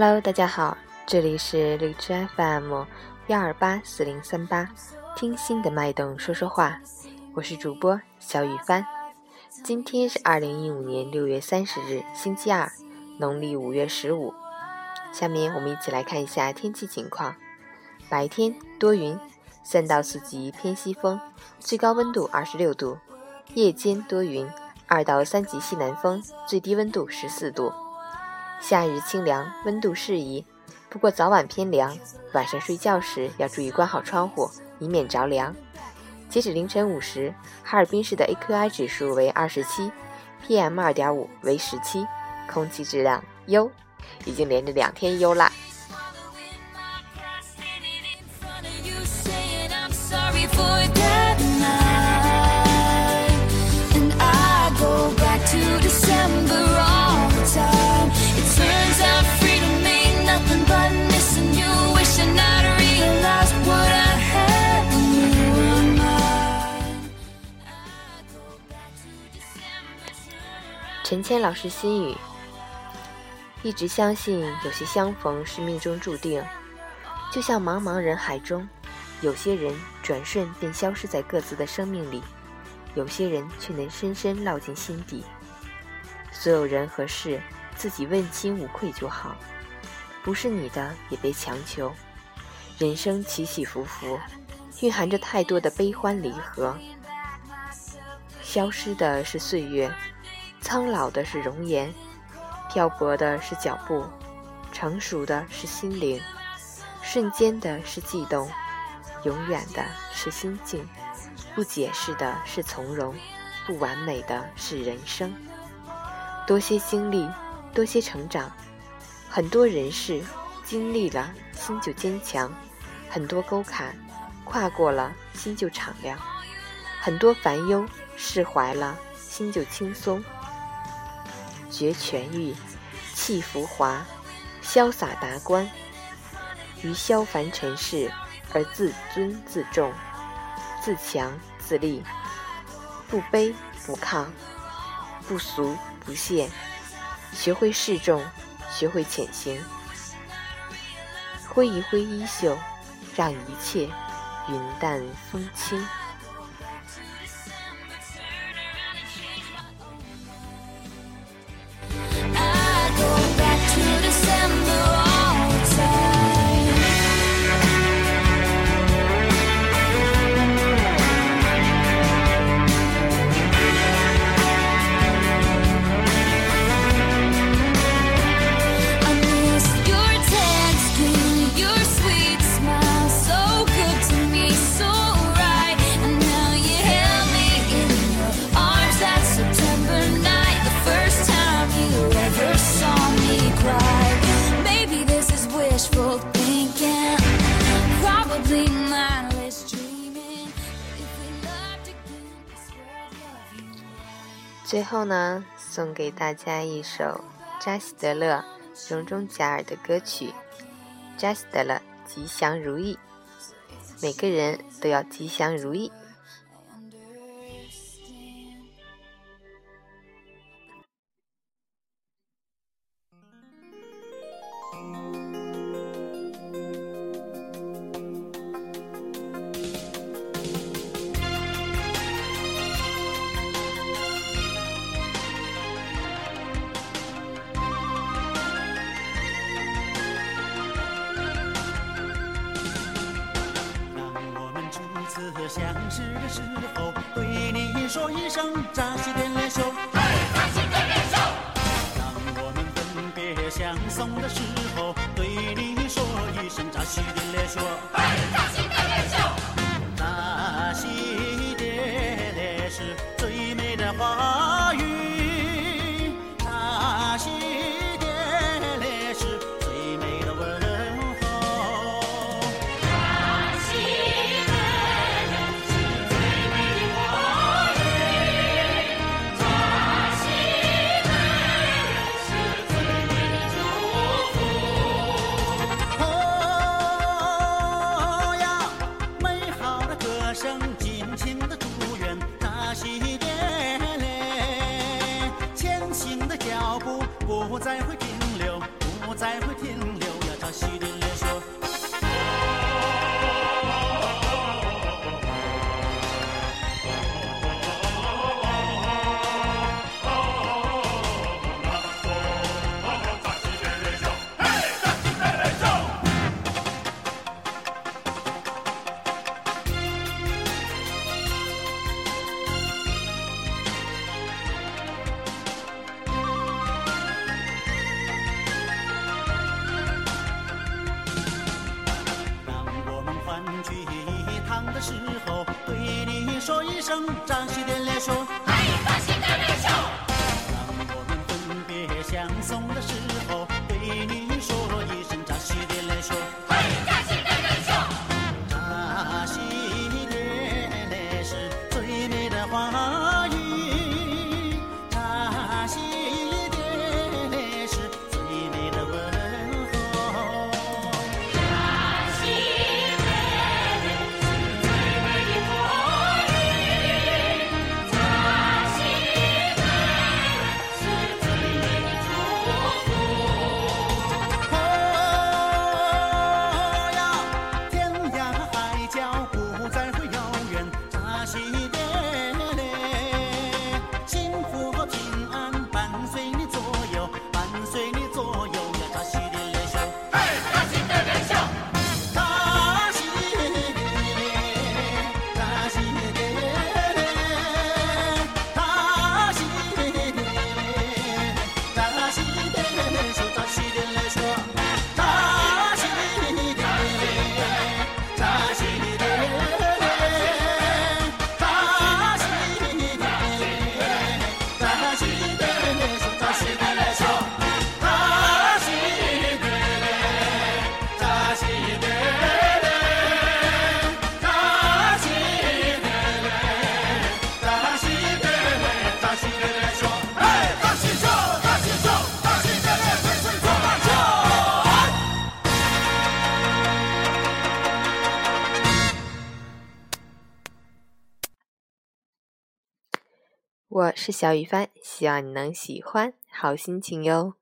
Hello， 大家好，这里是荔枝 FM1284038，听心的脉动说说话，我是主播小雨帆。今天是2015年6月30日，星期二，农历5月15。下面我们一起来看一下天气情况。白天多云，3到4级偏西风，最高温度26度；夜间多云，2到3级西南风，最低温度14度。夏日清凉，温度适宜，不过早晚偏凉，晚上睡觉时要注意关好窗户，以免着凉。截止凌晨5时，哈尔滨市的 AQI 指数为27， PM2.5 为17，空气质量优，已经连着2天优啦。陈谦老师心语：一直相信有些相逢是命中注定，就像茫茫人海中，有些人转瞬便消失在各自的生命里，有些人却能深深烙进心底。所有人和事，自己问心无愧就好，不是你的也别强求。人生起起伏伏，蕴含着太多的悲欢离合，消失的是岁月，苍老的是容颜，漂泊的是脚步，成熟的是心灵，瞬间的是悸动，永远的是心境，不解释的是从容，不完美的是人生。多些经历，多些成长，很多人事经历了，心就坚强；很多沟坎跨过了，心就敞亮；很多烦忧释怀了，心就轻松。绝权欲，弃浮华，潇洒达观，于消凡尘世而自尊自重，自强自立，不卑不亢，不俗不屑，学会示众，学会潜行，挥一挥衣袖，让一切云淡风轻。最后呢，送给大家一首扎西德勒·容中贾尔的歌曲《扎西德勒吉祥如意》，每个人都要吉祥如意。相识的时候，对你说一声扎西德勒秀，扎西德勒秀。当我们分别相送的时候，对你说一声扎西德勒秀，扎西德勒秀。扎西德勒是最美的花语，扎西德勒是最美的问候。不再会停留，不再会停留。的时候，对你说一声张西点列兄，哎，张西点列兄。当我们分别相送的时候，对你说一声张西点列兄，哎，张西点列兄。张西点列是最美的花语，张西点列是最美的文化。我是小雨帆，希望你能喜欢，好心情哟。